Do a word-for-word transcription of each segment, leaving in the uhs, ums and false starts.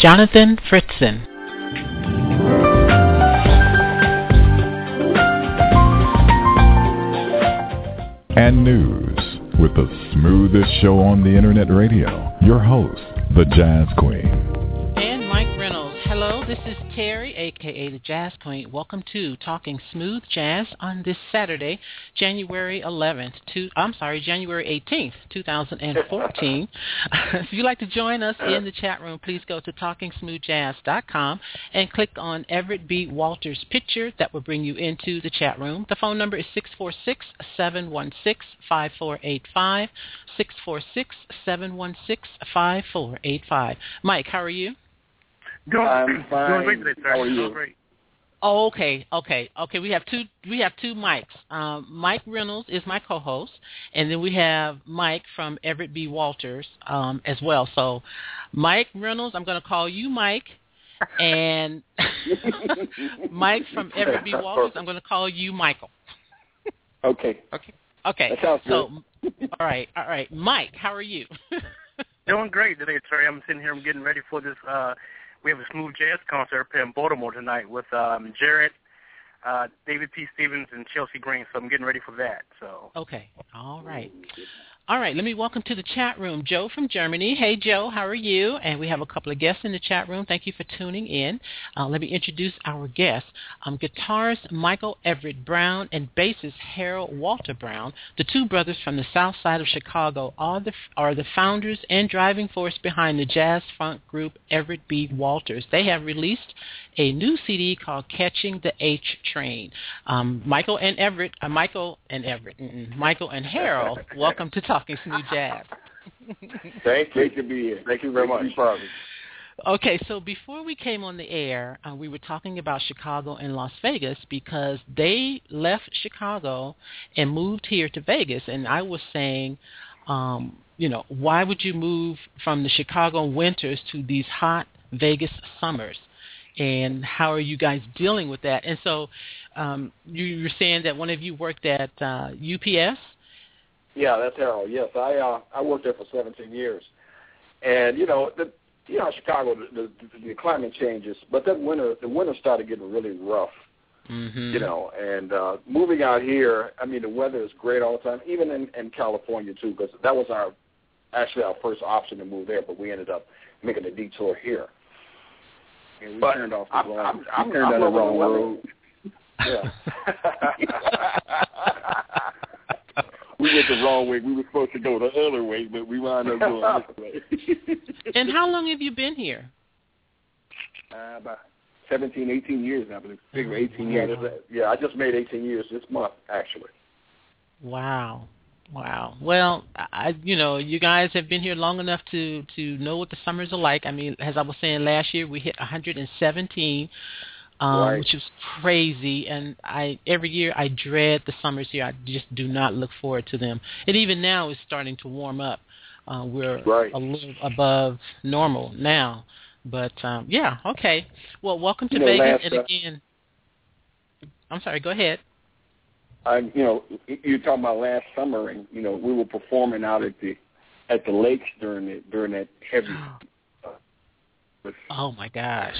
Jonathan Fritzen. And news with the smoothest show on the internet radio. Your host, the Jazz Queen. And Mike Reynolds. Hello, this is Terry, a k a the Jazz Queen. Welcome to Talking Smooth Jazz on this Saturday, January eleventh, to, I'm sorry, January eighteenth, two thousand fourteen. If you'd like to join us in the chat room, please go to talking smooth jazz dot com and click on Everett B. Walters' picture. That will bring you into the chat room. The phone number is six four six, seven one six, five four eight five, six four six, seven one six, five four eight five. Mike, how are you? Go I'm fine. Go today, How are you? Great. Oh, okay, okay, okay. We have two. We have two mics. Um, Mike Reynolds is my co-host, and then we have Mike from Everett B. Walters um, as well. So, Mike Reynolds, I'm going to call you Mike, and Mike from Everett B. Walters, I'm going to call you Michael. Okay. Okay. Okay. That sounds good. So, all right, all right. Mike, how are you? Doing great today, Terry. I'm sitting here. I'm getting ready for this. Uh, We have a smooth jazz concert up here in Baltimore tonight with um, Jared, uh, David P. Stevens, and Chelsea Green. So I'm getting ready for that. So okay, all right, all right. Let me welcome to the chat room Joe from Germany. Hey Joe, how are you? And we have a couple of guests in the chat room. Thank you for tuning in. Uh, let me introduce our guests: um, guitarist Michael Everett Brown and bassist Harold Walter Brown. The two brothers from the South Side of Chicago are the are the founders and driving force behind the jazz funk group Everett B. Walters. They have released a new C D called Catching the H Train. Um, Michael and Everett, uh, Michael and Everett, mm-mm. Michael and Harold, welcome to Talking Smooth Jazz. Thank you. Great to be here. Thank you very much. Okay, so before we came on the air, uh, we were talking about Chicago and Las Vegas because they left Chicago and moved here to Vegas, and I was saying, um, you know, why would you move from the Chicago winters to these hot Vegas summers? And how are you guys dealing with that? And so um, you, you were saying that one of you worked at uh, U P S? Yeah, that's Harold. Yes, I uh, I worked there for seventeen years. And, you know, the, you know Chicago, the, the, the climate changes, but that winter, the winter started getting really rough, mm-hmm. you know. And uh, moving out here, I mean, the weather is great all the time, even in, in California, too, because that was our actually our first option to move there, but we ended up making a detour here. Yeah, we but turned off the I'm, wrong, I'm, I'm, turned I'm on the wrong road. Yeah. We went the wrong way. We were supposed to go the other way, but we wound up going this way. And how long have you been here? Uh, about seventeen, eighteen years now. But I figure eighteen years. Yeah, I just made eighteen years this month, actually. Wow. Wow. Well, I, you know, you guys have been here long enough to, to know what the summers are like. I mean, as I was saying last year, we hit one hundred seventeen, um, right. which was crazy. And I every year I dread the summers here. I just do not look forward to them. And even now it's starting to warm up. Uh, we're right. a little above normal now. But, um, yeah, okay. Well, welcome to you know, Vegas. And stuff. again, I'm sorry, go ahead. I, you know, you're talking about last summer, and you know we were performing out at the at the lakes during the during that heavy. Uh, oh my gosh!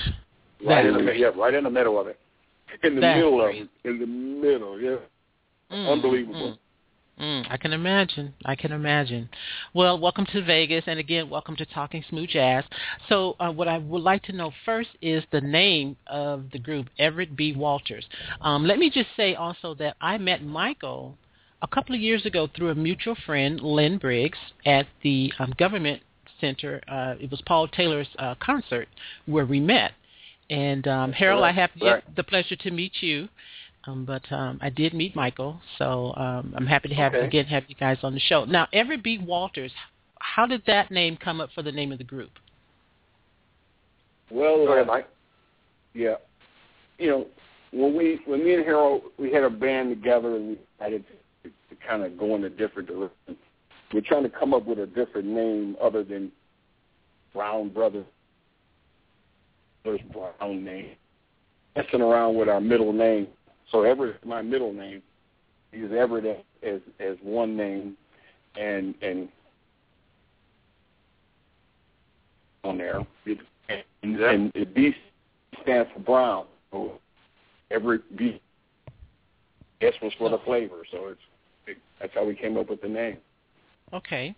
Right in, the, yeah, right in the middle of it. In the That's middle crazy. of it. In the middle, yeah. Mm, Unbelievable. Mm, mm, I can imagine. I can imagine. Well, welcome to Vegas, and again, welcome to Talking Smooth Jazz. So, uh, what I would like to know first is the name of the group, Everett B. Walters. Um, let me just say also that I met Michael a couple of years ago through a mutual friend, Lynn Briggs, at the um, Government Center. Uh, it was Paul Taylor's uh, concert where we met. And um, Harold, right. I have yet right. the pleasure to meet you. Um, but um, I did meet Michael, so um, I'm happy to have okay. again have you guys on the show. Now, Everett B. Walters, how did that name come up for the name of the group? Well, um, I, yeah, you know, when we when me and Harold, we had a band together, and we decided to, to kind of go in a different direction. We're trying to come up with a different name other than Brown Brothers. There's Brown name. Messing around with our middle name. So Everett, my middle name, use Everett as as one name, and and on there, it, and, and it B stands for Brown. So Everett B. S was for the flavor. So it's it, that's how we came up with the name. Okay.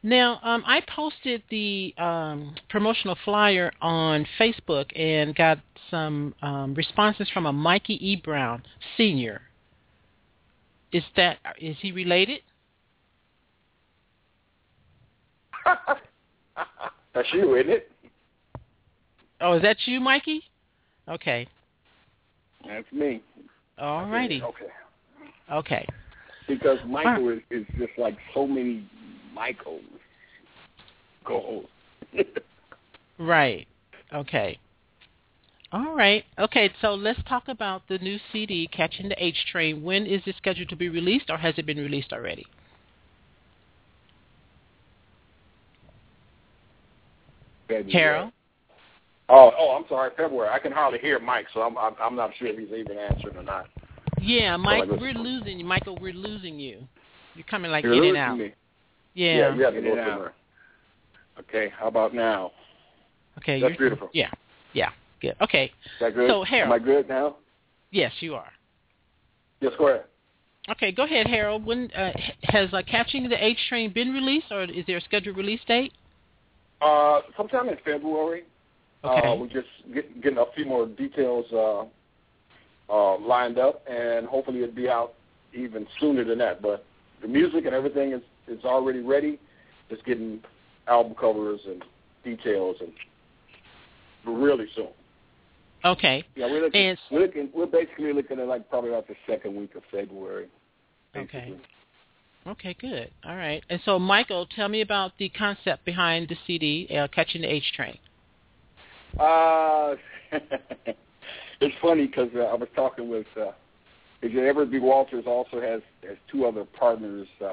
Now, um, I posted the um, promotional flyer on Facebook and got some um, responses from a Mikey E. Brown Senior. Is that is he related? That's you, isn't it? Oh, is that you, Mikey? Okay. That's me. All righty. Okay. Okay. Because Michael is, is just like so many Michaels. Go. Right. Okay. All right. Okay, so let's talk about the new C D, Catching the H Train. When is it scheduled to be released, or has it been released already? February. Carol? Oh, oh, I'm sorry, February. I can hardly hear Mike, so I'm, I'm, I'm not sure if he's even answering or not. Yeah, Mike, we're losing you. Michael, we're losing you. You're coming like You're in and out. Me. Yeah. Yeah, you have to go somewhere. Okay, how about now? Okay. That's beautiful. Yeah, yeah, good. Okay. Is that good? So, Harold. Am I good now? Yes, you are. Yes, go ahead. Okay, go ahead, Harold. When uh, has uh, Catching the H Train been released, or is there a scheduled release date? Uh, sometime in February. Okay. Uh, we're just get, getting a few more details uh, Uh, lined up, and hopefully it'll be out even sooner than that. But the music and everything is, is already ready. Just getting album covers and details, and really soon. Okay. Yeah, we're looking. And, we're, looking we're basically looking at like probably about the second week of February. Basically. Okay. Okay, good. All right. And so, Michael, tell me about the concept behind the C D, uh, Catching the H Train. Uh. It's funny because uh, I was talking with uh, Everett B. Walters. Also has, has two other partners. Uh,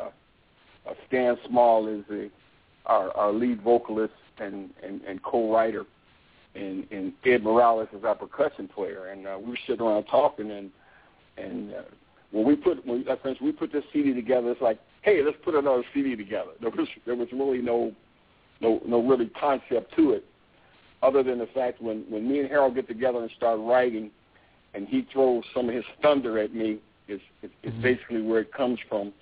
uh, Stan Small is the, our, our lead vocalist and, and, and co-writer, and, and Ed Morales is our percussion player. And uh, we were sitting around talking, and and uh, when we put when uh, friends, we put this C D together, it's like, hey, let's put another C D together. There was there was really no no no really concept to it. Other than the fact when, when me and Harold get together and start writing, and he throws some of his thunder at me, is it's, it's mm-hmm. basically where it comes from.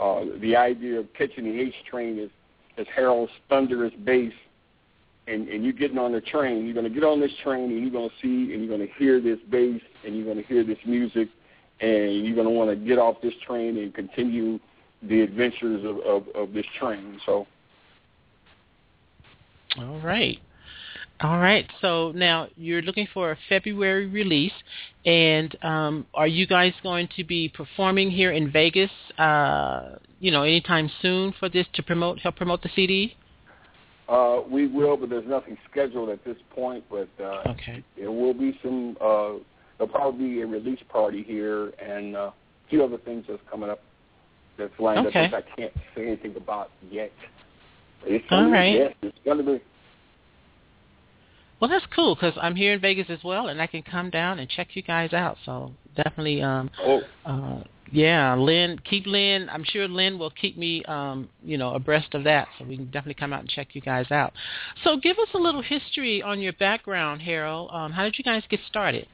Uh, the idea of Catching the H Train is, is Harold's thunderous bass, and, and you're getting on the train. You're going to get on this train, and you're going to see, and you're going to hear this bass, and you're going to hear this music, and you're going to want to get off this train and continue the adventures of, of, of this train. So, all right. All right, so now you're looking for a February release, and um, are you guys going to be performing here in Vegas, uh, you know, anytime soon for this to promote, help promote the C D? Uh, we will, but there's nothing scheduled at this point, but uh, okay. There will be some, uh, there'll probably be a release party here and uh, a few other things that's coming up that's lined okay. up that I can't say anything about yet. It's All right. Yes, it's going to be. Well, that's cool because I'm here in Vegas as well, and I can come down and check you guys out. So definitely, um, oh. uh, yeah, Lynn, keep Lynn. I'm sure Lynn will keep me, um, you know, abreast of that. So we can definitely come out and check you guys out. So give us a little history on your background, Harold. Um, how did you guys get started?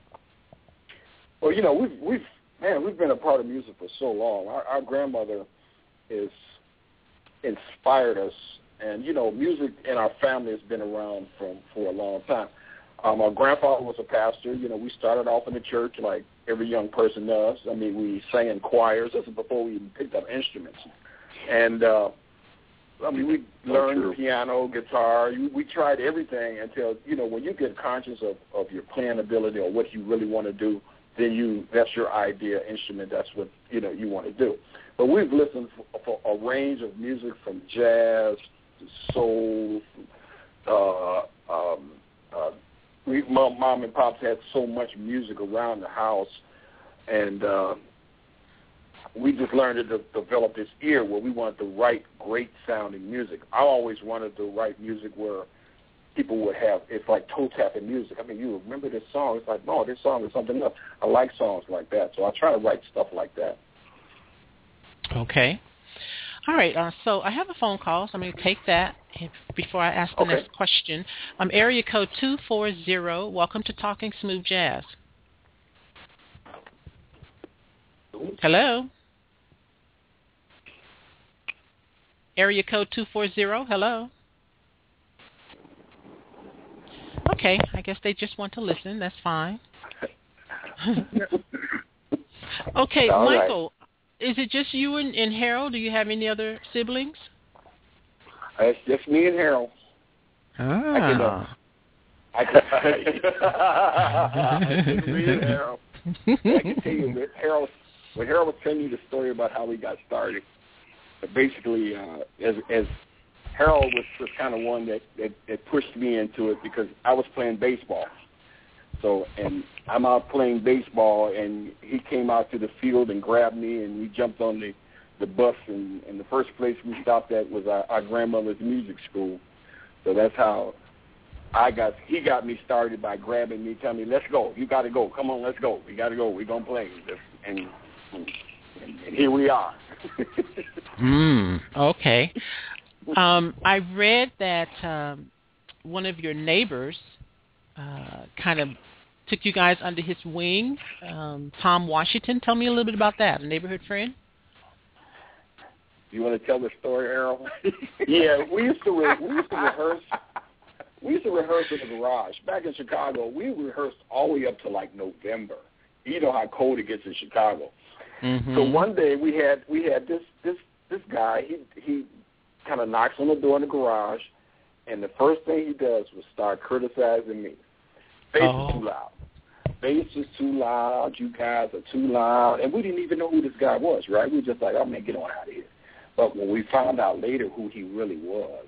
Well, you know, we've, we've man, we've been a part of music for so long. Our, our grandmother is inspired us. And, you know, music in our family has been around from, for a long time. Um, our grandfather was a pastor. You know, we started off in the church like every young person does. I mean, we sang in choirs. This is before we even picked up instruments. And, uh, I mean, we learned True. piano, guitar. We tried everything until, you know, when you get conscious of, of your playing ability or what you really want to do, then you that's your idea, instrument, that's what, you know, you want to do. But we've listened for, for a range of music from jazz soul. Uh, um, uh, we, my mom and pops had so much music around the house, and uh, we just learned to develop this ear where we wanted to write great-sounding music. I always wanted to write music where people would have, it's like toe-tapping music. I mean, you remember this song? It's like, no, this song is something else. I like songs like that, so I try to write stuff like that. Okay. All right, uh, so I have a phone call, so I'm going to take that before I ask the okay. next question. Um, area code two four zero, welcome to Talking Smooth Jazz. Hello? Area code two four zero, hello? Okay, I guess they just want to listen. That's fine. Okay, all Michael, right. Is it just you and, and Harold? Do you have any other siblings? Uh, it's just me and Harold. Ah. I can, uh, I can, it's me and Harold. I can tell you, when Harold, when Harold was telling you the story about how we got started, basically, uh, as as Harold was the kind of one that, that, that pushed me into it because I was playing baseball. So, and I'm out playing baseball, and he came out to the field and grabbed me, and we jumped on the, the bus, and, and the first place we stopped at was our, our grandmother's music school. So that's how I got, he got me started by grabbing me, telling me, let's go, you got to go, come on, let's go, we got to go, we're going to play. And, and, and here we are. mm, okay. Um, I read that um, one of your neighbors uh, kind of took you guys under his wing, um, Tom Washington. Tell me a little bit about that, a neighborhood friend. You want to tell the story, Errol? yeah, we used to re- we used to rehearse. We used to rehearse in the garage. Back in Chicago, we rehearsed all the way up to like November. You know how cold it gets in Chicago. Mm-hmm. So one day we had we had this this this guy. He he. kind of knocks on the door in the garage, and the first thing he does was start criticizing me. Bass oh. is too loud. Bass is too loud. You guys are too loud. And we didn't even know who this guy was, right? We were just like, oh, man, get on out of here. But when we found out later who he really was,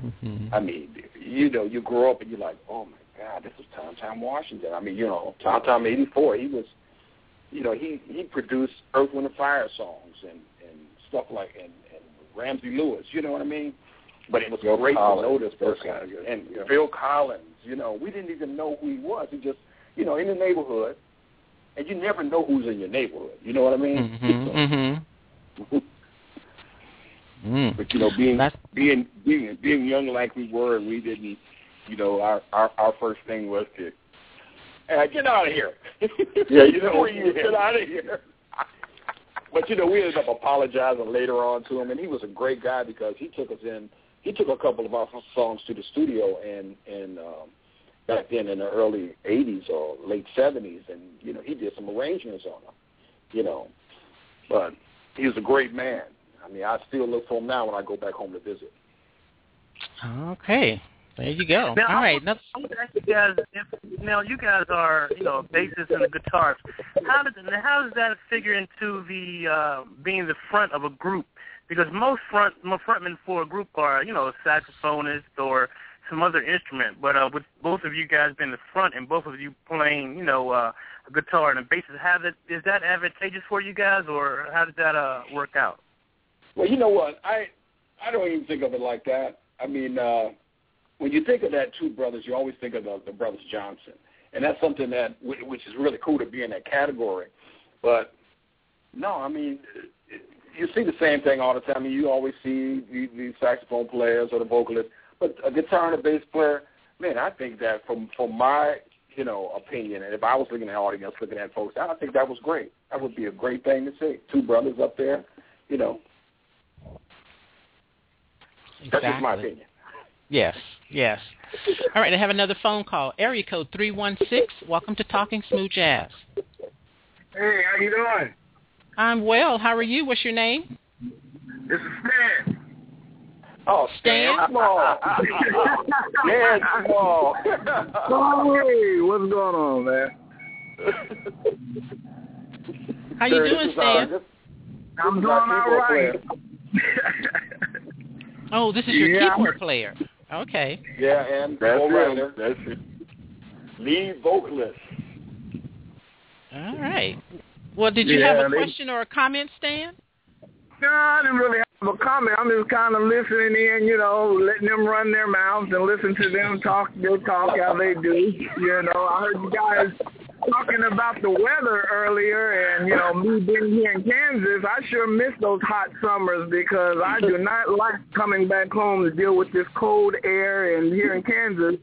mm-hmm. I mean, you know, you grow up and you're like, oh, my God, this is Tom Tom Washington. I mean, you know, Tom Tom eighty-four, he was, you know, he, he produced Earth, Wind, and Fire songs and, and stuff like and Ramsey Lewis, you know what I mean? But it was Bill great Collins, to know this person. Kind of and yeah. Bill Collins, you know, we didn't even know who he was. He just, you know, in the neighborhood, and you never know who's in your neighborhood. You know what I mean? Mm-hmm, so, mm-hmm. mm. But you know, being That's... being being being young like we were, and we didn't, you know, our our, our first thing was to uh, get out of here. yeah, you know, you get out of here. But, you know, we ended up apologizing later on to him, and he was a great guy because he took us in. He took a couple of our songs to the studio and, and um, back then in the early eighties or late seventies, and, you know, he did some arrangements on them, you know. But he was a great man. I mean, I still look for him now when I go back home to visit. Okay. There you go. Now, all right. I want to ask you guys, if, now you guys are, you know, bassists and the guitarists. How does how does that figure into the uh, being the front of a group? Because most front most frontmen for a group are, you know, saxophonists or some other instrument. But uh, with both of you guys being the front and both of you playing, you know, uh, a guitar and a bass, how that, is that advantageous for you guys, or how did that uh, work out? Well, you know what, I I don't even think of it like that. I mean. Uh, When you think of that two brothers, you always think of the, the brothers Johnson, and that's something that which is really cool to be in that category. But no, I mean, you see the same thing all the time. I mean, you always see the, the saxophone players or the vocalists, but a guitar and a bass player, man, I think that from from my you know opinion, and if I was looking at the audience, looking at folks, I think that was great. That would be a great thing to see, two brothers up there, you know. Exactly. That's just my opinion. Yes, yes. All right, I have another phone call. Area code three one six, welcome to Talking Smooth Jazz. Hey, how you doing? I'm well. How are you? What's your name? This is Stan. Oh, Stan? Stan Small. Stan Small. Hey, what's going on, man? How you doing, Stan? I'm doing all right. Oh, this is your yeah. keyboard player. Okay. Yeah, and that's co-writer. It. That's it. Lead vocalist. All right. Well, did you yeah, have a they, question or a comment, Stan? No, I didn't really have a comment. I'm just kind of listening in, you know, letting them run their mouths and listen to them talk. They'll talk how they do. You know, I heard you guys talking about the weather earlier, and, you know, me being here in Kansas, I sure miss those hot summers because I do not like coming back home to deal with this cold air. And here in Kansas,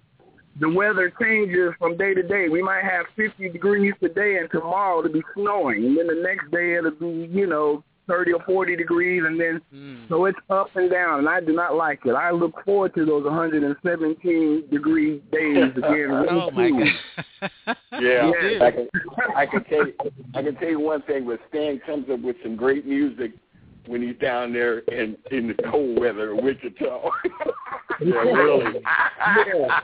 the weather changes from day to day. We might have fifty degrees today, and tomorrow it'll be snowing. And then the next day it'll be, you know, thirty or forty degrees, and then mm. so it's up and down, and I do not like it. I look forward to those one hundred seventeen degree days again. Oh my God! yeah, yeah. I, can, I can tell you, I can tell you one thing. When Stan comes up with some great music when he's down there in in the cold weather, in Wichita. yeah, really. yeah,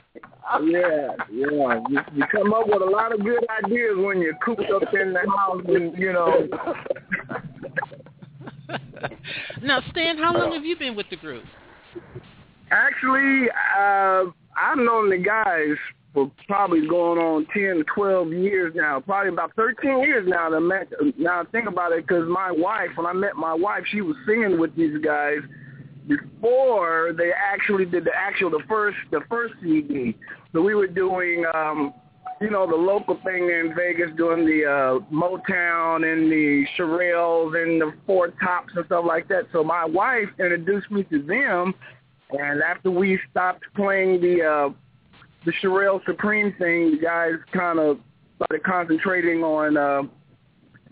yeah, yeah. You, you come up with a lot of good ideas when you're cooped up in the house, and you know. Now, Stan, how long have you been with the group? Actually, uh, I've known the guys for probably going on ten, twelve years now, probably about thirteen years now. That met, now I think about it, because my wife, when I met my wife, she was singing with these guys before they actually did the actual, the first, the first C D. So we were doing, um, you know, the local thing in Vegas, doing the uh, Motown and the Shirelles and the Four Tops and stuff like that. So my wife introduced me to them, and after we stopped playing the uh, the Shirelles Supreme thing, the guys kind of started concentrating on, uh,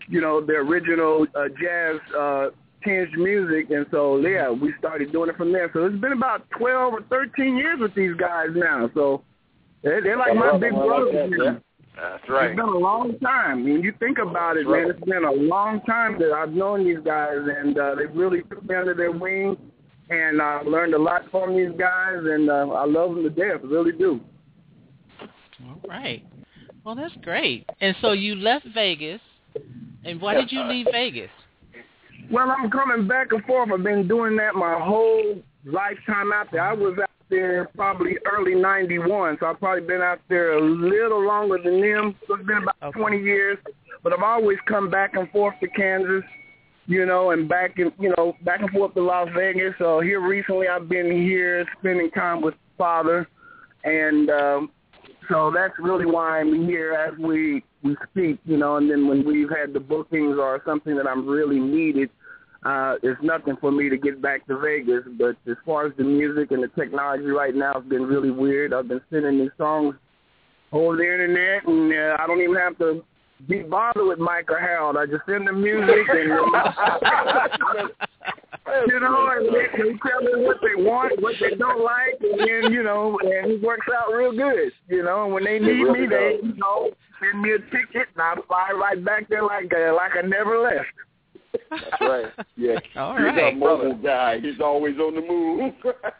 you know, the original uh, jazz uh, tinged music, and so, yeah, we started doing it from there. So it's been about twelve or thirteen years with these guys now, so. They're, they're like my big brothers. That, yeah. That's right. It's been a long time. When you think about it, man, it's been a long time that I've known these guys, and uh, they really took me under their wing, and I uh, learned a lot from these guys, and uh, I love them to death. I really do. All right. Well, that's great. And so you left Vegas, and why did you leave Vegas? Well, I'm coming back and forth. I've been doing that my whole lifetime out there. I was out there probably early ninety-one, so I've probably been out there a little longer than them. So it's been about okay. twenty years, but I've always come back and forth to Kansas, you know, and back in, you know, back and forth to Las Vegas. So here recently, I've been here spending time with Father, and um, so that's really why I'm here as we we speak, you know. And then when we've had the bookings or something that I'm really needed. Uh, it's nothing for me to get back to Vegas, but as far as the music and the technology right now, it's been really weird. I've been sending these songs over the internet, and uh, I don't even have to be bothered with Mike or Harold. I just send them music, and you know, and they, they tell me what they want, what they don't like, and then you know, and it works out real good. You know, and when they need really me, does. They you know send me a ticket, and I fly right back there like uh, like I never left. That's right. Yeah. All He's right. a mobile guy. He's always on the move. I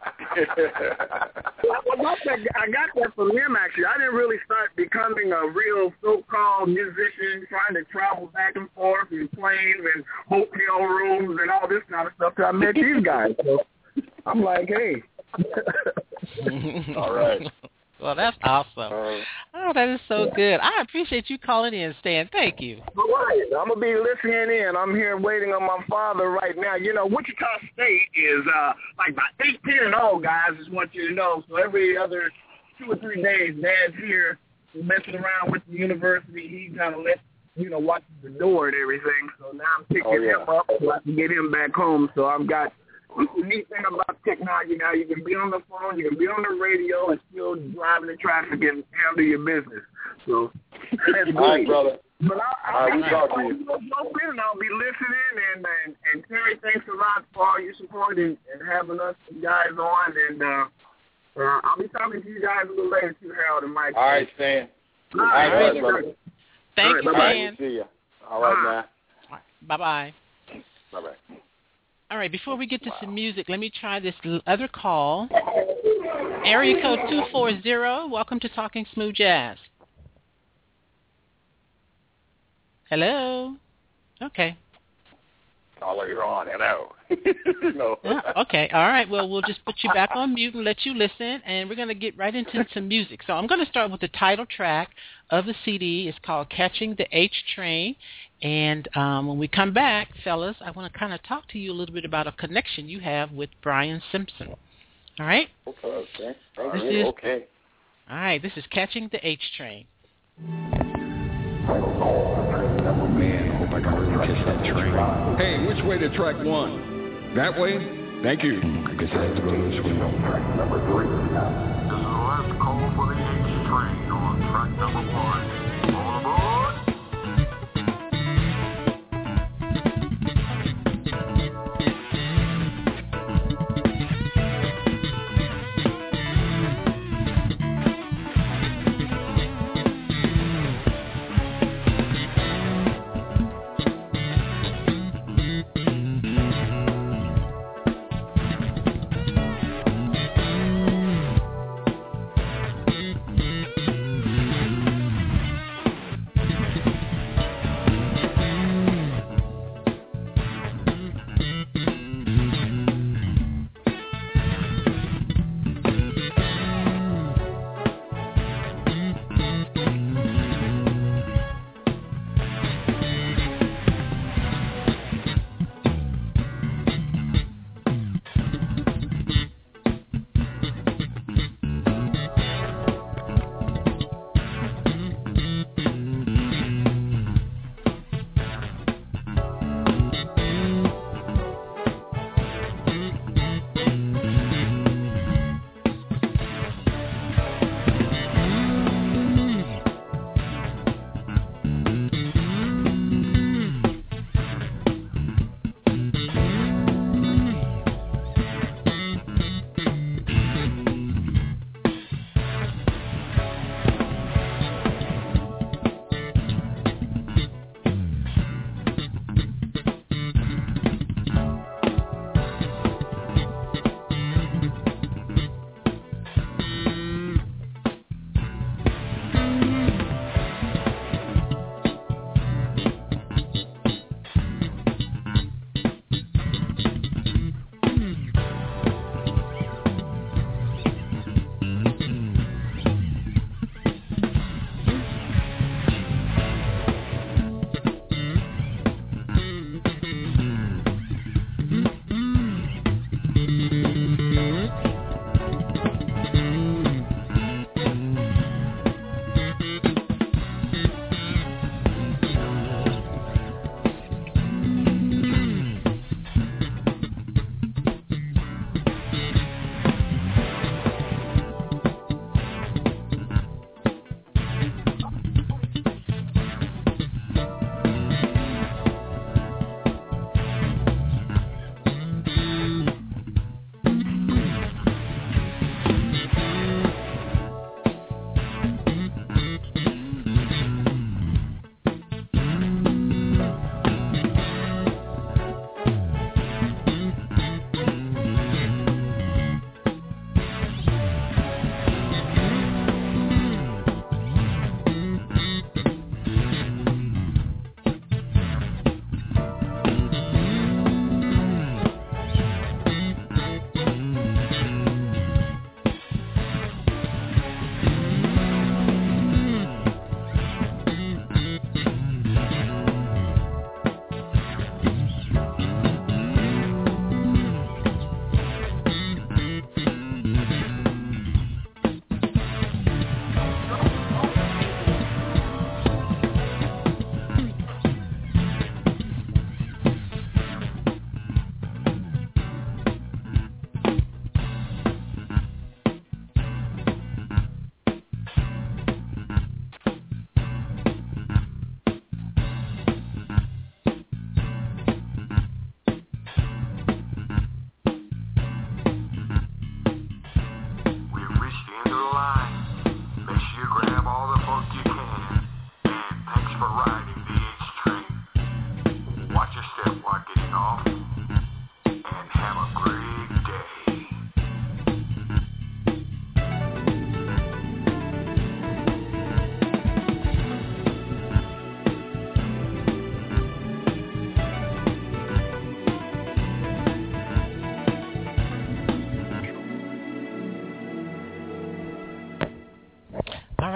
got that from him, actually. I didn't really start becoming a real so-called musician, trying to travel back and forth in planes and hotel rooms and all this kind of stuff until I met these guys. So I'm like, hey. All right. Well, that's awesome. Uh, oh, that is so yeah. good. I appreciate you calling in, Stan. Thank you. All right. I'm going to be listening in. I'm here waiting on my father right now. You know, Wichita State is uh, like about eighteen and oh, guys, just want you to know. So every other two or three days, Dad's here messing around with the university. He kind of lets, you know, watches the door and everything. So now I'm picking oh, yeah. him up so I can get him back home. So I've got... The neat thing about technology now, you can be on the phone, you can be on the radio, and still driving in traffic and handle your business. So that's great, brother. But I'll be talking. I'll be listening, and and, and Terry, thanks a lot for all your support and, and having us guys on. And uh, uh, I'll be talking to you guys a little later too, Harold and Mike. All right, Stan. All right, all right brother. Thank all right, you, bye-bye. Man. See you. All right, bye. man. Bye bye. Bye bye. All right, before we get to some music, let me try this other call. Area code two four zero, welcome to Talking Smooth Jazz. Hello? Okay. Caller, you're on. Hello. No. Oh, okay. All right. Well, we'll just put you back on mute and let you listen, and we're going to get right into some music. So I'm going to start with the title track of the C D. It's called Catching the H Train. And um, when we come back, fellas, I want to kind of talk to you a little bit about a connection you have with Brian Simpson. All right? Okay. All right. Is, okay. All right. This is Catching the H Train. Oh, man. I hope I can really catch that train. Hey, which way to track one? That way? Thank you. I guess I have to go this way. Track number three. This is the last call for the H train on track number one.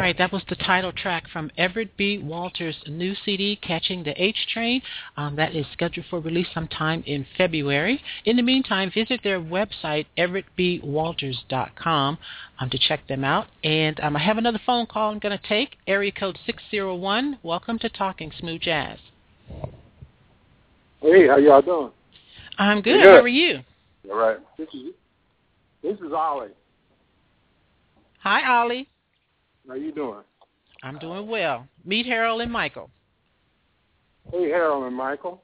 right, that was the title track from Everett B. Walters' new C D, Catching the H Train. Um, that is scheduled for release sometime in February. In the meantime, visit their website, everett b walters dot com, um, to check them out. And um, I have another phone call I'm going to take, area code six oh one. Welcome to Talking Smooth Jazz. Hey, how y'all doing? I'm good. good. How are you? All right. This is, this is Ollie. Hi, Ollie. How you doing? I'm doing well. Meet Harold and Michael. Hey, Harold and Michael.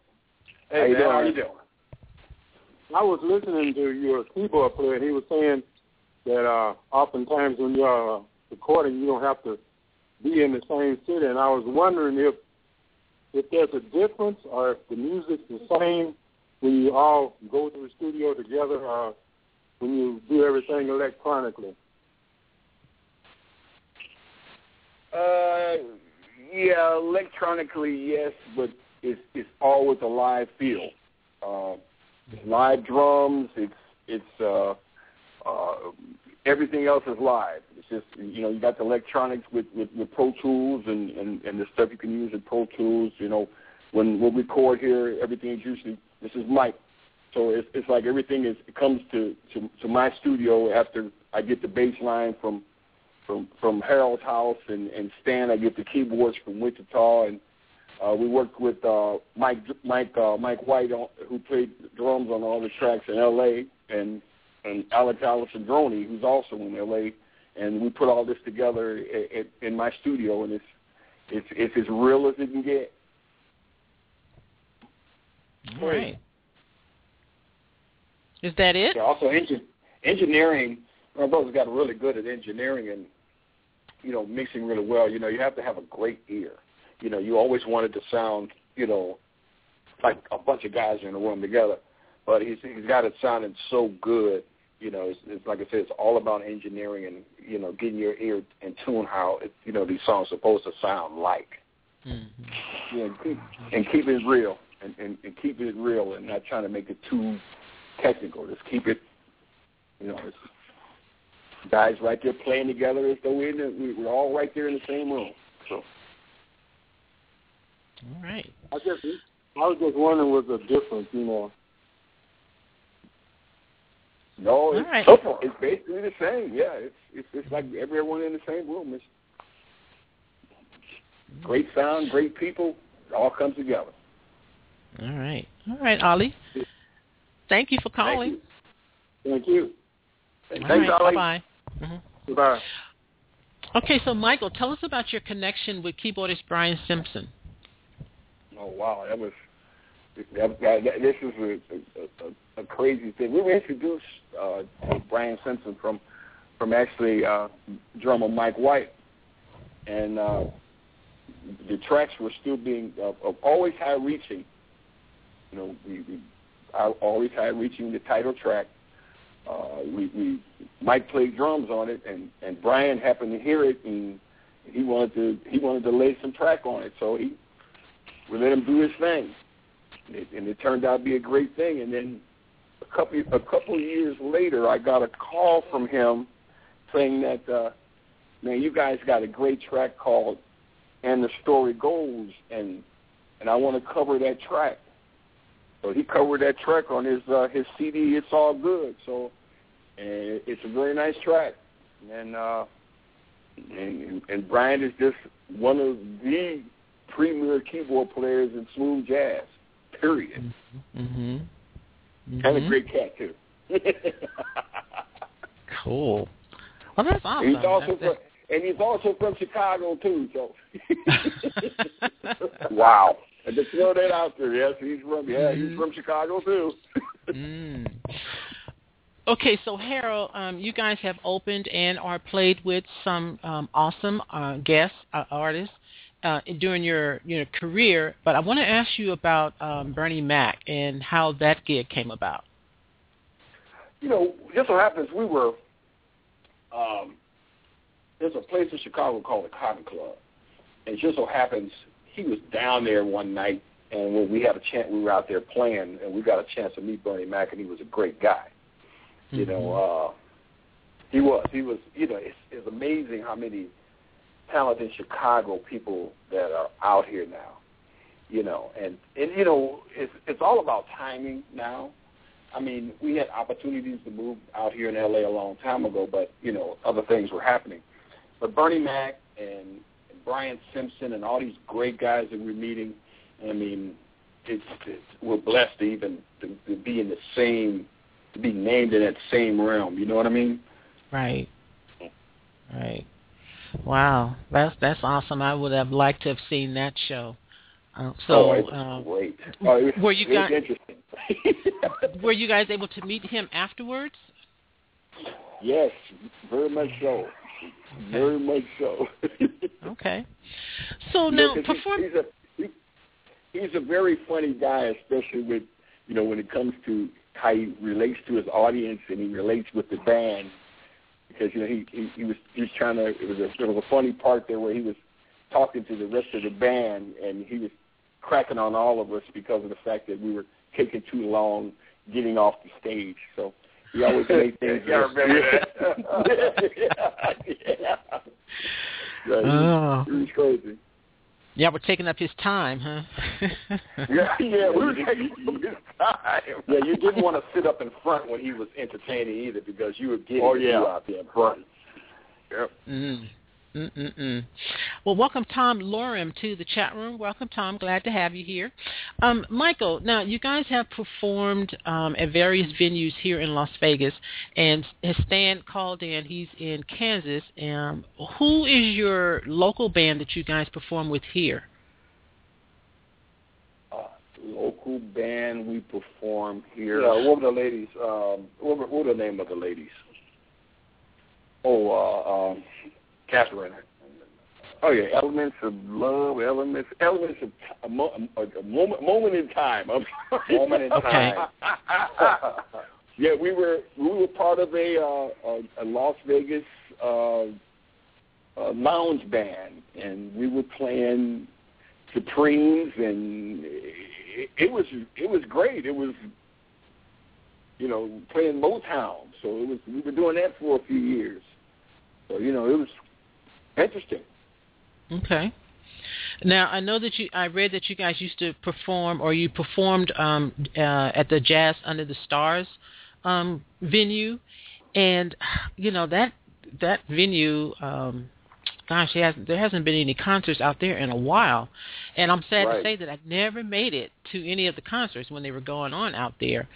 Hey, how you, man, doing? How you doing? I was listening to your keyboard player, and he was saying that uh, oftentimes when you're uh, recording, you don't have to be in the same city. And I was wondering if if there's a difference or if the music's the same when you all go to the studio together or when you do everything electronically. Uh, yeah, electronically, yes, but it's it's always a live feel. Uh, live drums, it's it's uh, uh, everything else is live. It's just, you know, you got the electronics with, with, with Pro Tools and, and, and the stuff you can use with Pro Tools. You know, when we record here, everything is usually, this is Mike, so it's it's like everything is it comes to, to, to my studio after I get the bass line from. From from Harold's house and, and Stan, I get the keyboards from Wichita, and uh, we worked with uh, Mike Mike uh, Mike White, on, who played drums on all the tracks in L A, and and Alex Alessandroni, who's also in L A, and we put all this together at, at, in my studio, and it's it's it's as real as it can get. All right. Is that it? Yeah, also, engin- engineering. My brother's got really good at engineering and, you know, mixing really well. You know, you have to have a great ear. You know, you always wanted to sound, you know, like a bunch of guys in a room together. But he's he's got it sounding so good. You know, it's, it's like I said, it's all about engineering and, you know, getting your ear in tune how, it, you know, these songs are supposed to sound like. Mm-hmm. Yeah, and, keep, and keep it real and, and, and keep it real and not trying to make it too technical. Just keep it, you know, it's... Guys right there playing together as though we're, in the, we're all right there in the same room. So, all right. I just, I was just wondering what's the difference, you know. No, it's, right. It's basically the same. Yeah, it's, it's it's like everyone in the same room. It's great sound, great people, it all comes together. All right. All right, Ollie. Thank you for calling. Thank you. Thank you. Thanks, right, Ollie. Bye-bye. Mm-hmm. Bye. Okay, so Michael, tell us about your connection with keyboardist Brian Simpson. Oh, wow, that was that, that, this is a, a, a crazy thing. We were introduced uh, to Brian Simpson from from actually uh, drummer Mike White, and uh, the tracks were still being uh, always high reaching. You know, we, we always high reaching the title track. Uh, we, we Mike played drums on it, and, and Brian happened to hear it, and he wanted to he wanted to lay some track on it. So he we let him do his thing, and it, and it turned out to be a great thing. And then a couple a couple of years later, I got a call from him saying that, uh, man, you guys got a great track called "And the Story Goes," and and I want to cover that track. So he covered that track on his uh, his C D. It's All Good. So, and it's a very nice track. And uh, and, and Brian is just one of the premier keyboard players in smooth jazz. Period. Mm-hmm. Mm-hmm. And a great cat too. Cool. Well, that's awesome. He's also that's from, that. And he's also from Chicago too. So. Wow. I just throw that out there. Yes, he's from yeah, mm-hmm. he's from Chicago too. mm. Okay, so Harold, um, you guys have opened and are played with some um, awesome uh, guest uh, artists uh, during your you know career. But I want to ask you about um, Bernie Mac and how that gig came about. You know, just so happens we were um, there's a place in Chicago called the Cotton Club, and it just so happens. He was down there one night, and when we had a chance, we were out there playing, and we got a chance to meet Bernie Mac, and he was a great guy. You mm-hmm. know, uh, he was. He was. You know, it's, it's amazing how many talented Chicago people that are out here now, you know. And, and you know, it's, it's all about timing now. I mean, we had opportunities to move out here in L A a long time ago, but, you know, other things were happening. But Bernie Mac and, and Brian Simpson and all these great guys that we're meeting, I mean, it's, it's, we're blessed to even to, to be in the same, to be named in that same realm. You know what I mean? Right. Right. Wow, that's that's awesome. I would have liked to have seen that show. Uh, so, oh, it was um, great. Oh, it was, were you it guys interesting? Were you guys able to meet him afterwards? Yes, very much so. Okay. Very much so. Okay. So now, yeah, perform. He's, he's, a, he, he's a very funny guy, especially with, you know, when it comes to how he relates to his audience and he relates with the band. Because, you know, he, he, he was he was trying to, it was a, there was a funny part there where he was talking to the rest of the band, and he was cracking on all of us because of the fact that we were taking too long getting off the stage. So he always made things. I remember that. Yeah. So he, oh. He was crazy. Yeah, we're taking up his time, huh? yeah, yeah, we were taking up his time. Yeah, you didn't want to sit up in front when he was entertaining either, because you were getting oh, yeah. you out there in front. Yep. Mm. Mm-mm-mm. Well, welcome Tom Lorem to the chat room. Welcome, Tom. Glad to have you here. Um, Michael, now you guys have performed um, at various venues here in Las Vegas, and Stan called in. He's in Kansas. Um, who is your local band that you guys perform with here? Uh, local band we perform here. Yeah, what were the ladies? Um, what, were, what were the name of the ladies? Oh, uh, um, Catherine. Oh, yeah, Elements of Love, Elements Elements of a, a, a moment, moment in Time. I'm sorry. Moment in Time. Yeah, we were we were part of a, uh, a, a Las Vegas uh, a lounge band, and we were playing Supremes, and it, it was it was great. It was, you know, playing Motown. So it was we were doing that for a few years. So, you know, it was interesting. Okay. Now, I know that you, I read that you guys used to perform, or you performed um, uh, at the Jazz Under the Stars um, venue. And, you know, that that venue, um, gosh, it hasn't, there hasn't been any concerts out there in a while. And I'm sad right. to say that I never made it to any of the concerts when they were going on out there.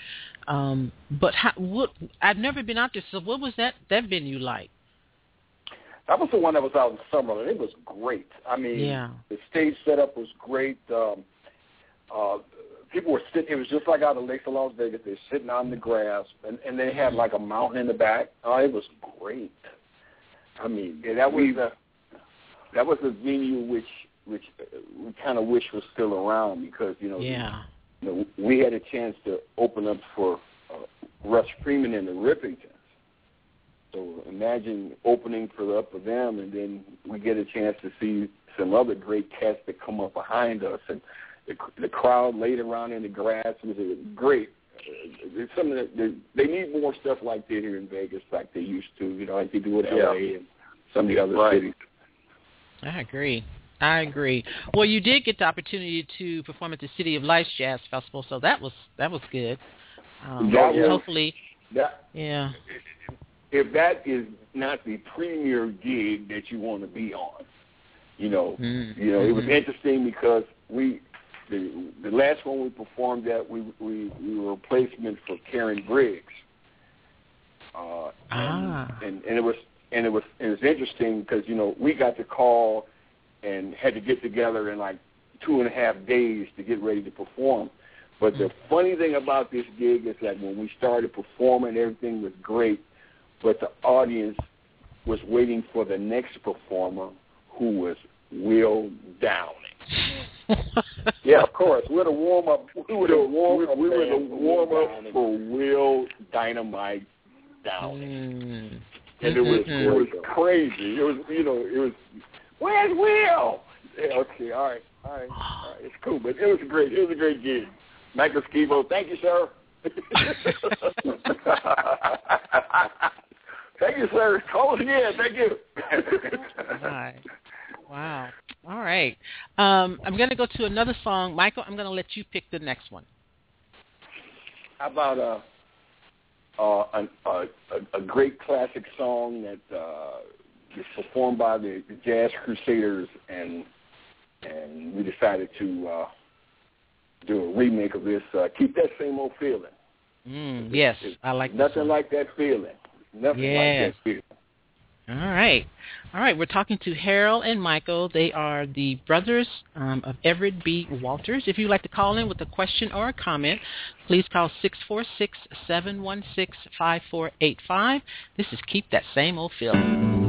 Um, but how, what, I've never been out there. So what was that, that venue like? That was the one that was out in Summerlin. It was great. I mean, yeah. The stage setup was great. Um, uh, people were sitting. It was just like out of the Lakes of Las Vegas. They were sitting on the grass, and, and they had like a mountain in the back. Oh, it was great. I mean, yeah, that was a that was a venue which which we kind of wish was still around, because you know, yeah. you know, we had a chance to open up for uh, Russ Freeman and the Rippingtons. So imagine opening for up for them, and then we get a chance to see some other great cats that come up behind us, and the, the crowd laid around in the grass. It was great. It's something that they need more stuff like that here in Vegas, like they used to, you know, like they do in L A yeah. and some of the other right. cities. I agree. I agree. Well, you did get the opportunity to perform at the City of Lights Jazz Festival, so that was that was good. Um, that was, hopefully, that, yeah. If that is not the premier gig that you want to be on, you know, mm-hmm. you know, it was interesting because we, the, the last one we performed at, we we, we were a replacement for Karen Briggs, uh, ah. and, and and it was and it was it was interesting because you know we got the call and had to get together in like two and a half days to get ready to perform. But mm-hmm. the funny thing about this gig is that when we started performing, everything was great. But the audience was waiting for the next performer, who was Will Downing. Yeah, of course. We're the warm up. We were the warm up. We were the warm up for Will Dynamite Downing, mm. and it was it was crazy. It was you know it was where's Will? Yeah, okay, all right, all right, all right. It's cool, but it was great. It was a great gig. Michael Schiavo, thank you, sir. Thank you, sir. Call us again. Thank you. All right. Wow. All right. Um, I'm going to go to another song. Michael, I'm going to let you pick the next one. How about a a, a, a great classic song that uh, was performed by the, the Jazz Crusaders, and and we decided to uh, do a remake of this. Uh, Keep That Same Old Feeling. Mm, it's, yes, it's I like nothing like that feeling. Nothing yes. like that feeling. All right. All right. We're talking to Harold and Michael. They are the brothers um, of Everett B. Walters. If you'd like to call in with a question or a comment, please call six four six, seven one six, five four eight five. This is Keep That Same Old Feeling.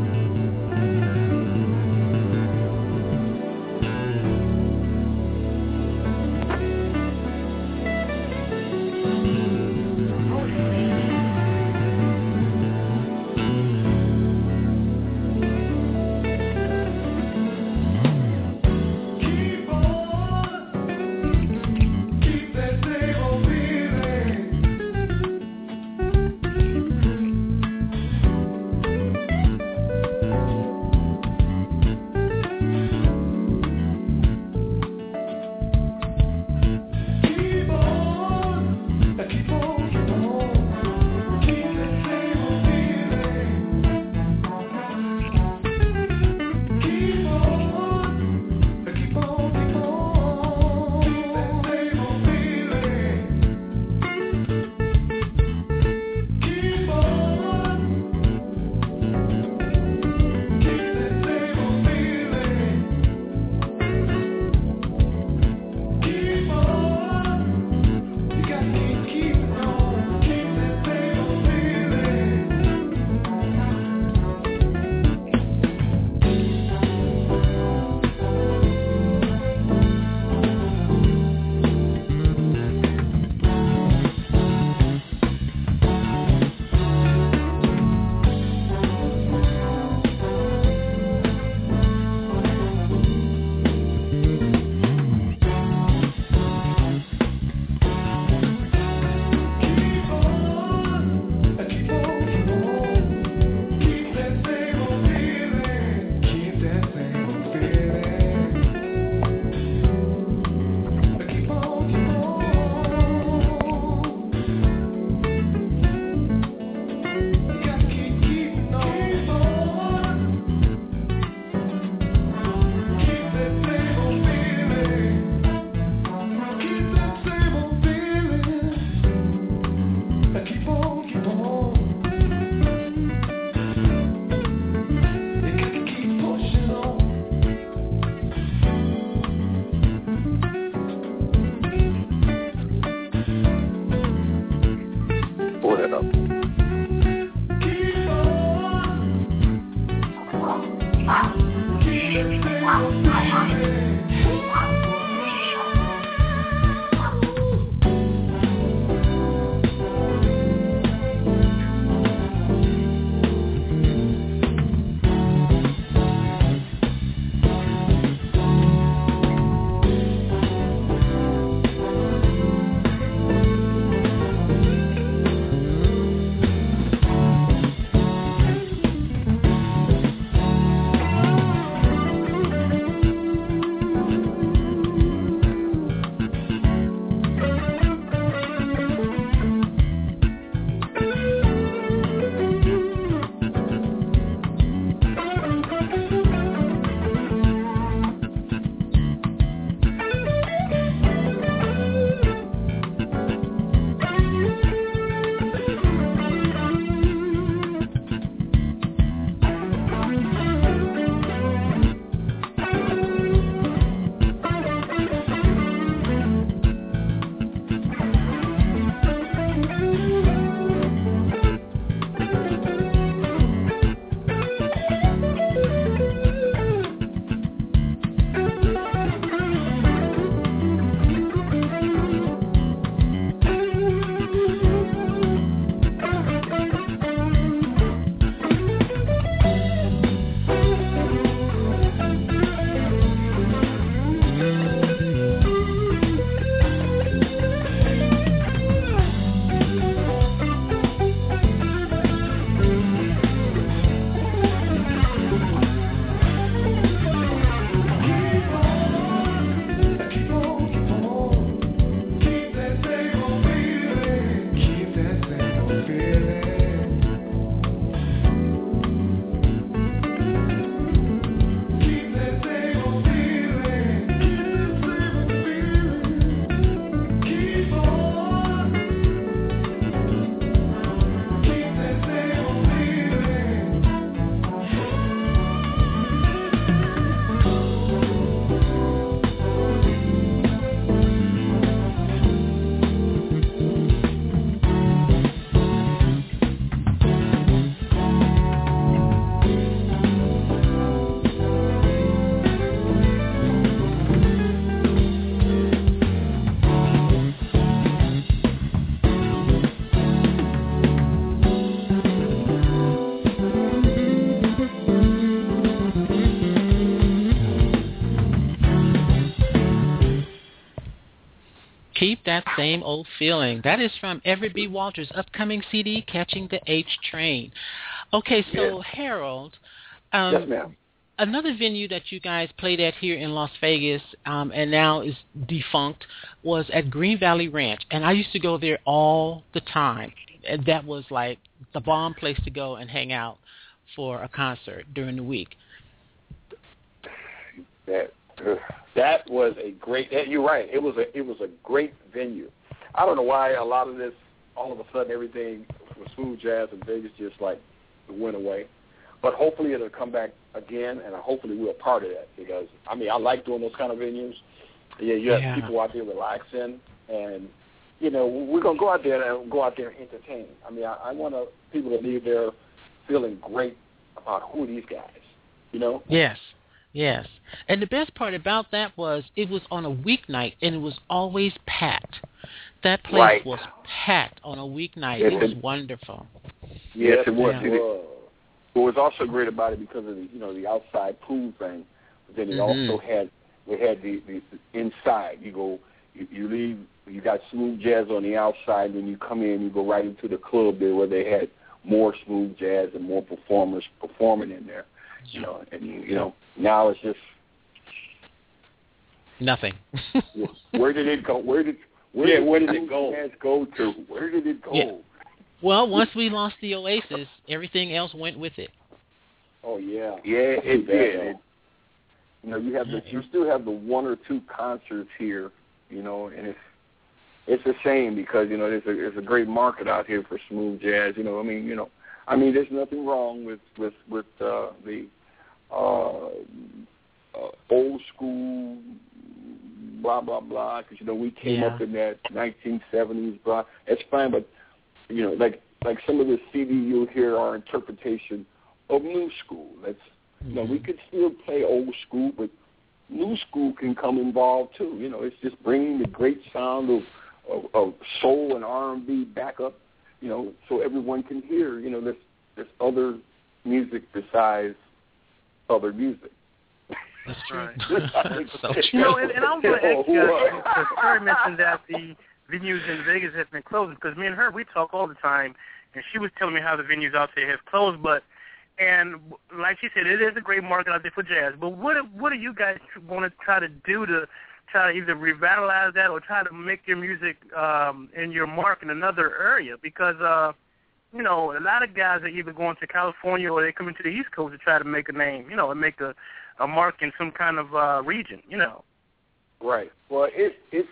Keep that same old feeling. That is from Everett B. Walters' upcoming C D, Catching the H Train. Okay, so yes. Harold, um, yes, ma'am. Another venue that you guys played at here in Las Vegas um, and now is defunct was at Green Valley Ranch, and I used to go there all the time. And that was like the bomb place to go and hang out for a concert during the week. That uh, that was a great. You're right. It was a it was a great venue. I don't know why a lot of this, all of a sudden, everything with smooth jazz in Vegas just like went away. But hopefully it'll come back again, and hopefully we're a part of that because I mean I like doing those kind of venues. Yeah, you have yeah. people out there relaxing, and you know we're gonna go out there and go out there and entertain. I mean I, I want people to leave there feeling great about who these guys, you know. Yes. Yes. And the best part about that was it was on a weeknight, and it was always packed. That place right. was packed on a weeknight. Yes, it was it, wonderful. Yes, it was. Yeah. It was. What was also great about it because of the, you know, the outside pool thing, but then it mm-hmm. also had, we had the, the inside. You go, you, you leave, you got smooth jazz on the outside, and then you come in, you go right into the club there where they had more smooth jazz and more performers performing in there. You know, and you know now it's just nothing. Where did it go? Where did where yeah, did, where did it go? go to? Where did it go? Yeah. Well, once we lost the Oasis, everything else went with it. Oh yeah, yeah, it did. You know, you have the, you still have the one or two concerts here, you know, and it's it's a shame because you know there's a there's a great market out here for smooth jazz. You know, I mean, you know. I mean, there's nothing wrong with with with uh, the uh, uh, old school blah blah blah because you know we came yeah. up in that nineteen seventies blah. It's fine, but you know, like like some of the C D you hear are interpretation of new school. That's mm-hmm. you know we could still play old school, but new school can come involved too. You know, it's just bringing the great sound of of, of soul and R and B back up. You know, so everyone can hear, you know, this this other music besides other music. That's right. so you know, and, and I was going to ask you, because Terry mentioned that the venues in Vegas have been closing, because me and her, we talk all the time, and she was telling me how the venues out there have closed, but, and like she said, it is a great market out there for jazz, but what what do you guys want to try to do to try to either revitalize that or try to make your music um, and your mark in another area because, uh, you know, a lot of guys are either going to California or they're coming to the East Coast to try to make a name, you know, and make a, a mark in some kind of uh, region, you know. Right. Well, it, it's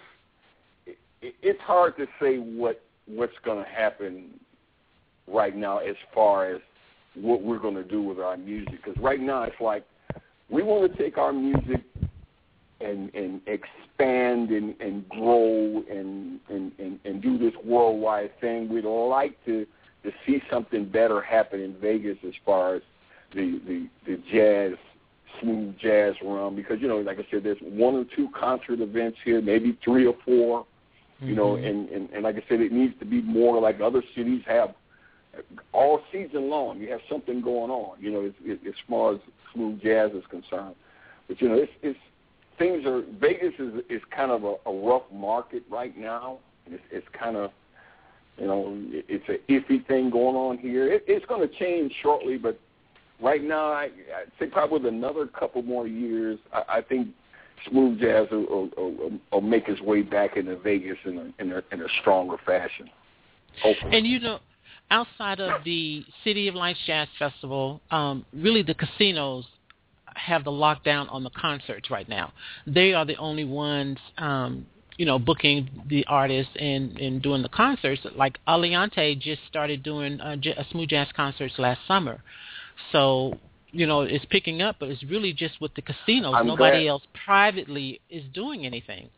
it, it's hard to say what what's going to happen right now as far as what we're going to do with our music because right now it's like we want to take our music And, and expand and, and grow and, and, and, and do this worldwide thing. We'd like to, to see something better happen in Vegas as far as the, the, the jazz, smooth jazz realm because, you know, like I said, there's one or two concert events here, maybe three or four, you mm-hmm. know, and, and, and like I said, it needs to be more like other cities have all season long. You have something going on, you know, as, as far as smooth jazz is concerned. But, you know, it's it's Things are Vegas is is kind of a, a rough market right now. It's, it's kind of you know it's an iffy thing going on here. It, it's going to change shortly, but right now I I'd say probably with another couple more years, I, I think smooth jazz will, will, will, will make its way back into Vegas in a, in a, in a stronger fashion. Hopefully. And you know, outside of the City of Lights Jazz Festival, um, really the casinos have the lockdown on the concerts right now. They are the only ones, um, you know, booking the artists and, and doing the concerts. Like Aliante just started doing uh, j- smooth jazz concerts last summer. So, you know, it's picking up, but it's really just with the casinos. I'm Nobody glad. else privately is doing anything.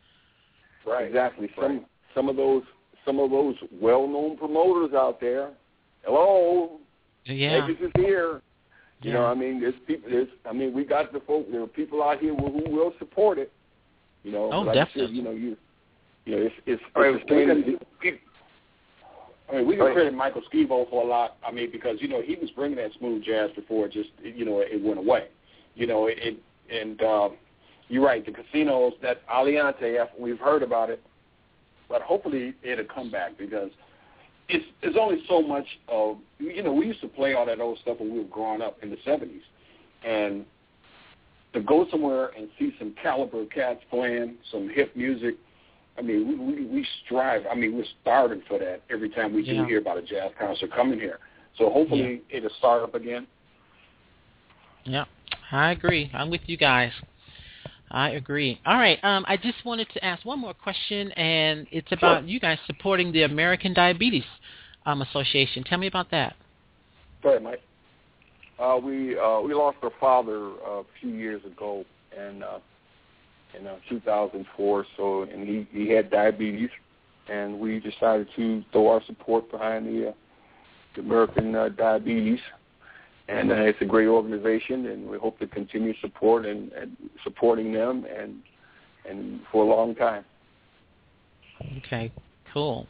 Right, exactly. Some right. some of those some of those well-known promoters out there. Hello, yeah, Vegas is here. You know, I mean, there's people. There's, I mean, we got the folk. There are people out here who, who will support it. You know, oh, like definitely. I said, you know, you, you know, it's it's. it's right, we can, it, it, I mean, we can right. credit Michael Skibo for a lot. I mean, because you know he was bringing that smooth jazz before. It just you know, it went away. You know, it, it and um, you're right. The casinos that Aliante, we've heard about it. but hopefully it'll come back because it's, it's only so much of, you know, we used to play all that old stuff when we were growing up in the seventies. And to go somewhere and see some caliber cats playing some hip music, I mean, we, we, we strive. I mean, we're starving for that every time we do yeah. hear about a jazz concert coming here. So hopefully yeah. it'll start up again. Yeah, I agree. I'm with you guys. I agree. All right. Um, I just wanted to ask one more question, and it's about sure. you guys supporting the American Diabetes um, Association. Tell me about that. Go ahead, Mike. Uh, we uh, we lost our father uh, a few years ago, and uh, in uh, two thousand four. So, and he, he had diabetes, and we decided to throw our support behind the, uh, the American uh, Diabetes. And uh, it's a great organization, and we hope to continue support and, and supporting them and and for a long time. Okay, cool.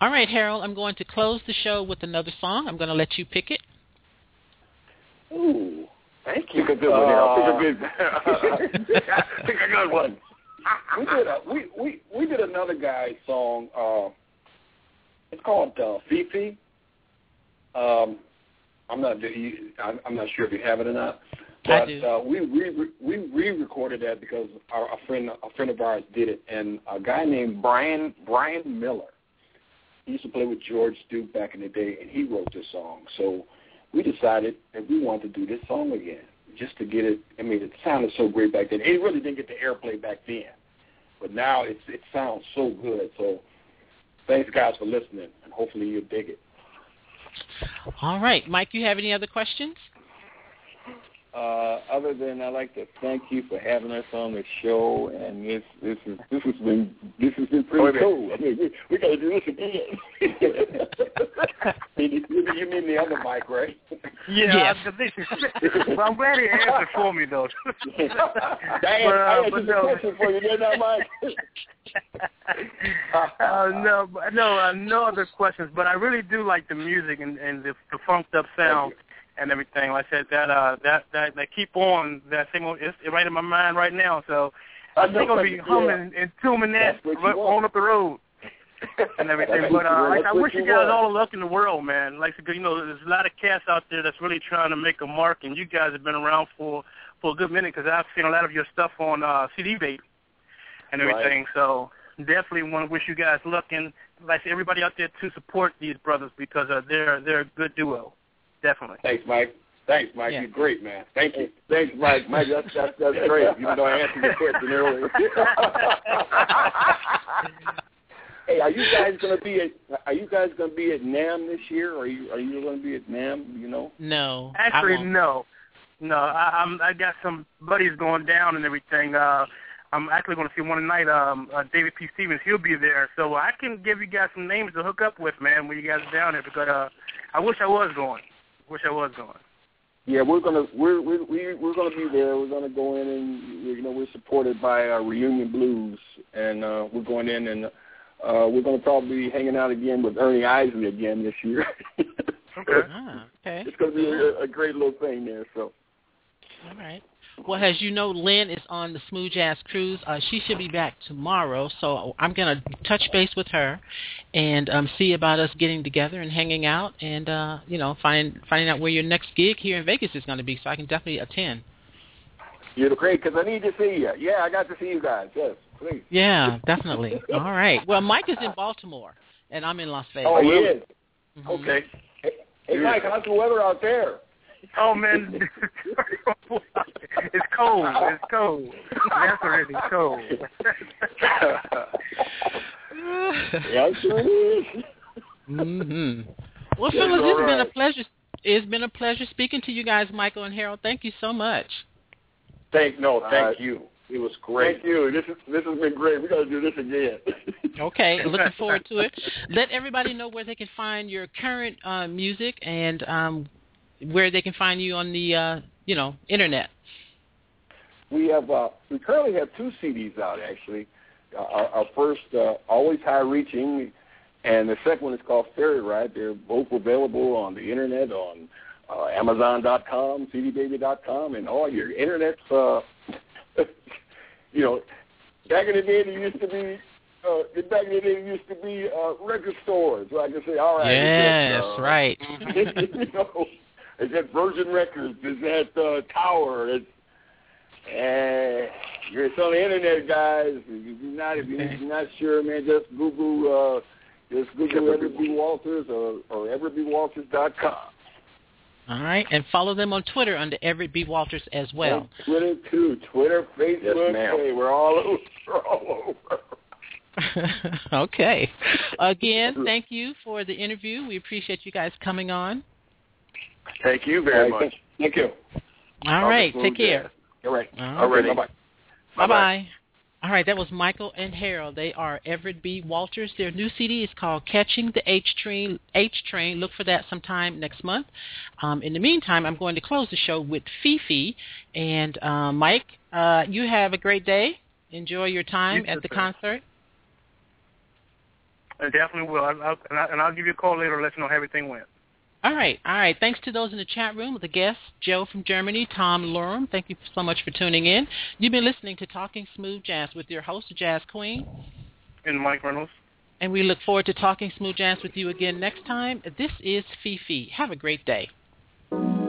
All right, Harold, I'm going to close the show with another song. I'm going to let you pick it. Ooh, thank you. Pick a good one, Harold. Pick a good, pick a good one. We did a, we, we, we did another guy's song. Uh, it's called uh, Fifi. Um. I'm not. I'm not sure if you have it or not. But I do. Uh, we re we re-recorded that because our, a friend a friend of ours did it, and a guy named Brian Brian Miller. He used to play with George Duke back in the day, and he wrote this song. So we decided that we wanted to do this song again, just to get it. I mean, it sounded so great back then. It really didn't get the airplay back then, but now it's it sounds so good. So thanks, guys, for listening, and hopefully you'll dig it. All right. Mike, you have any other questions? Uh, other than I'd like to thank you for having us on the show, and this this is this has been this has been pretty cool. I mean, we, we gotta do this again. You mean the other Mike, right? Yeah, yes. This is, well, I'm glad he answered for me though. Diane, I had just a question for you, didn't I, Mike? uh, no, no, uh, no other questions. But I really do like the music and, and the, the funked up sound. And everything, like I said, that uh, that that, that keep on that thing it's right in my mind right now. So I think I'll be humming yeah. and tuning that right on up the road and everything. But uh, like, I wish you guys all the luck in the world, man. Like you know, there's a lot of cats out there that's really trying to make a mark, and you guys have been around for, for a good minute because I've seen a lot of your stuff on uh, C D Baby and everything. Right. So definitely want to wish you guys luck, and like I said, everybody out there to support these brothers because uh, they're they're a good duo. Definitely. Thanks, Mike. Thanks, Mike. Yeah. You're great, man. Thank you. Thanks, Mike. Mike, that's, that's, that's great. Even though I answered your question earlier. Hey, are you guys gonna be at Are you guys gonna be at NAMM this year? Or are you Are you gonna be at NAMM? You know? No. Actually, no. No. I, I'm. I got some buddies going down and everything. Uh, I'm actually going to see one tonight. Um, uh, David P. Stevens. He'll be there, so I can give you guys some names to hook up with, man, when you guys are down there. Because uh, I wish I was going. Wish I was going. Yeah, we're gonna we're we we're, we're gonna be there. We're gonna go in and you know we're supported by our Reunion Blues, and uh, we're going in and uh, we're gonna probably be hanging out again with Ernie Isley again this year. Okay. Ah, okay. It's gonna be a, a great little thing there. So. All right. Well, as you know, Lynn is on the Smooth Jazz Cruise. Uh, she should be back tomorrow, so I'm going to touch base with her and um, see about us getting together and hanging out and, uh, you know, find, finding out where your next gig here in Vegas is going to be so I can definitely attend. You're great because I need to see you. Yeah, I got to see you guys. Yes, please. Yeah, definitely. All right. Well, Mike is in Baltimore, and I'm in Las Vegas. Oh, he is? Mm-hmm. Okay. Hey, hey, Mike, how's the weather out there? Oh, man, it's cold. It's cold. That's already cold. Yeah, sure is. Mm-hmm. Well, yeah, fellas, it's right. been a pleasure. It's been a pleasure speaking to you guys, Michael and Harold. Thank you so much. Thank no, thank uh, you. It was great. Thank you. This is this has been great. We got to do this again. Okay, looking forward to it. Let everybody know where they can find your current uh, music and. Um, where they can find you on the, uh, you know, Internet. We have uh, we currently have two C Ds out, actually. Uh, our, our first, uh, Always High Reaching, and the second one is called Ferry Ride. They're both available on the Internet, on uh, Amazon dot com, C D Baby dot com, and all your Internet's, uh, you know, back in the day, there used to be uh, the fact that there used to be uh, record stores, so I could say, all right. Yeah, that's uh, right. You know, it's at Virgin Records, it's at uh, Tower, it's, uh, it's on the internet, guys. If you're not, if you're not sure, man, just Google, uh, just Google Everby Walters or, or everby walters dot com. All right, and follow them on Twitter under Everett B. Walters as well. On Twitter, too. Twitter, Facebook. Yes, ma'am. Hey, we're all over. We're all over. Okay. Again, thank you for the interview. We appreciate you guys coming on. Thank you very right, much. Thank you. All I'll right, take care. All right. All right. Bye-bye. Bye-bye. All right, that was Michael and Harold. They are Everett B. Walters. Their new C D is called Catching the H Train. H Train. Look for that sometime next month. Um, in the meantime, I'm going to close the show with Fifi. And uh, Mike, uh, you have a great day. Enjoy your time you at the time. concert. I definitely will. I'll, I'll, and, I'll, and I'll give you a call later to let you know how everything went. All right. All right. Thanks to those in the chat room, the guests, Joe from Germany, Tom Lorum. Thank you so much for tuning in. You've been listening to Talking Smooth Jazz with your host, the Jazz Queen. And Mike Reynolds. And we look forward to talking smooth jazz with you again next time. This is Fifi. Have a great day. Thank you.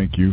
Thank you